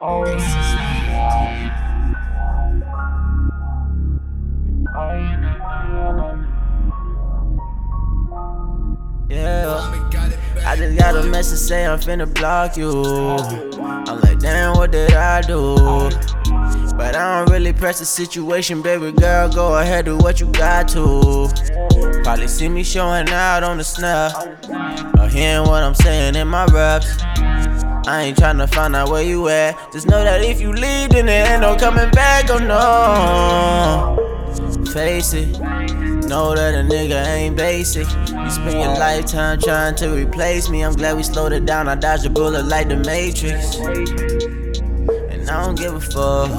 Oh, this is yeah, I just got a message say I'm finna block you. I'm like, damn, what did I do? But I don't really press the situation, baby girl. Go ahead, do what you got to. Probably see me showing out on the snap, or hearing what I'm saying in my raps. I ain't tryna find out where you at. Just know that if you leave, then there ain't no coming back, oh no. Face it, know that a nigga ain't basic. You spend your lifetime trying to replace me. I'm glad we slowed it down, I dodged a bullet like the Matrix. And I don't give a fuck,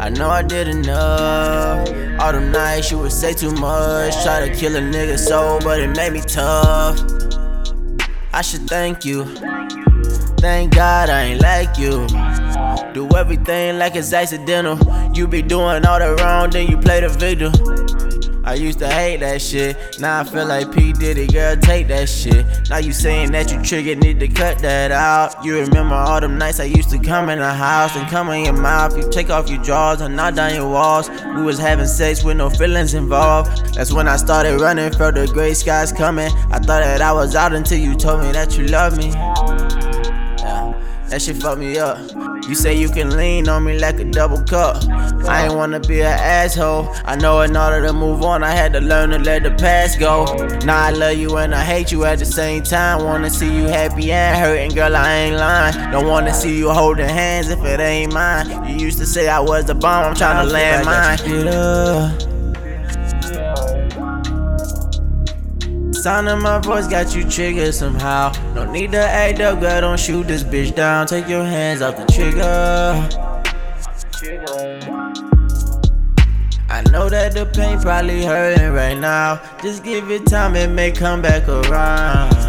I know I did enough. All them nights you would say too much. Try to kill a nigga soul, but it made me tough. I should thank you. Thank God I ain't like you. Do everything like it's accidental. You be doing all the wrong, then you play the victim. I used to hate that shit. Now I feel like P. Diddy, girl, take that shit. Now you saying that you triggered, need to cut that out. You remember all them nights I used to come in the house and come in your mouth. You take off your drawers and knock down your walls. We was having sex with no feelings involved. That's when I started running, felt the gray skies coming. I thought that I was out until you told me that you love me. That shit fucked me up. You say you can lean on me like a double cup. I ain't wanna be an asshole. I know in order to move on, I had to learn to let the past go. Now I love you and I hate you at the same time. Wanna see you happy and hurting, girl, I ain't lying. Don't wanna see you holding hands if it ain't mine. You used to say I was the bomb, I'm tryna land mine. Sound of my voice got you triggered somehow. No need to act up, girl, don't shoot this bitch down. Take your hands off the trigger. I know that the pain probably hurting right now. Just give it time, it may come back around.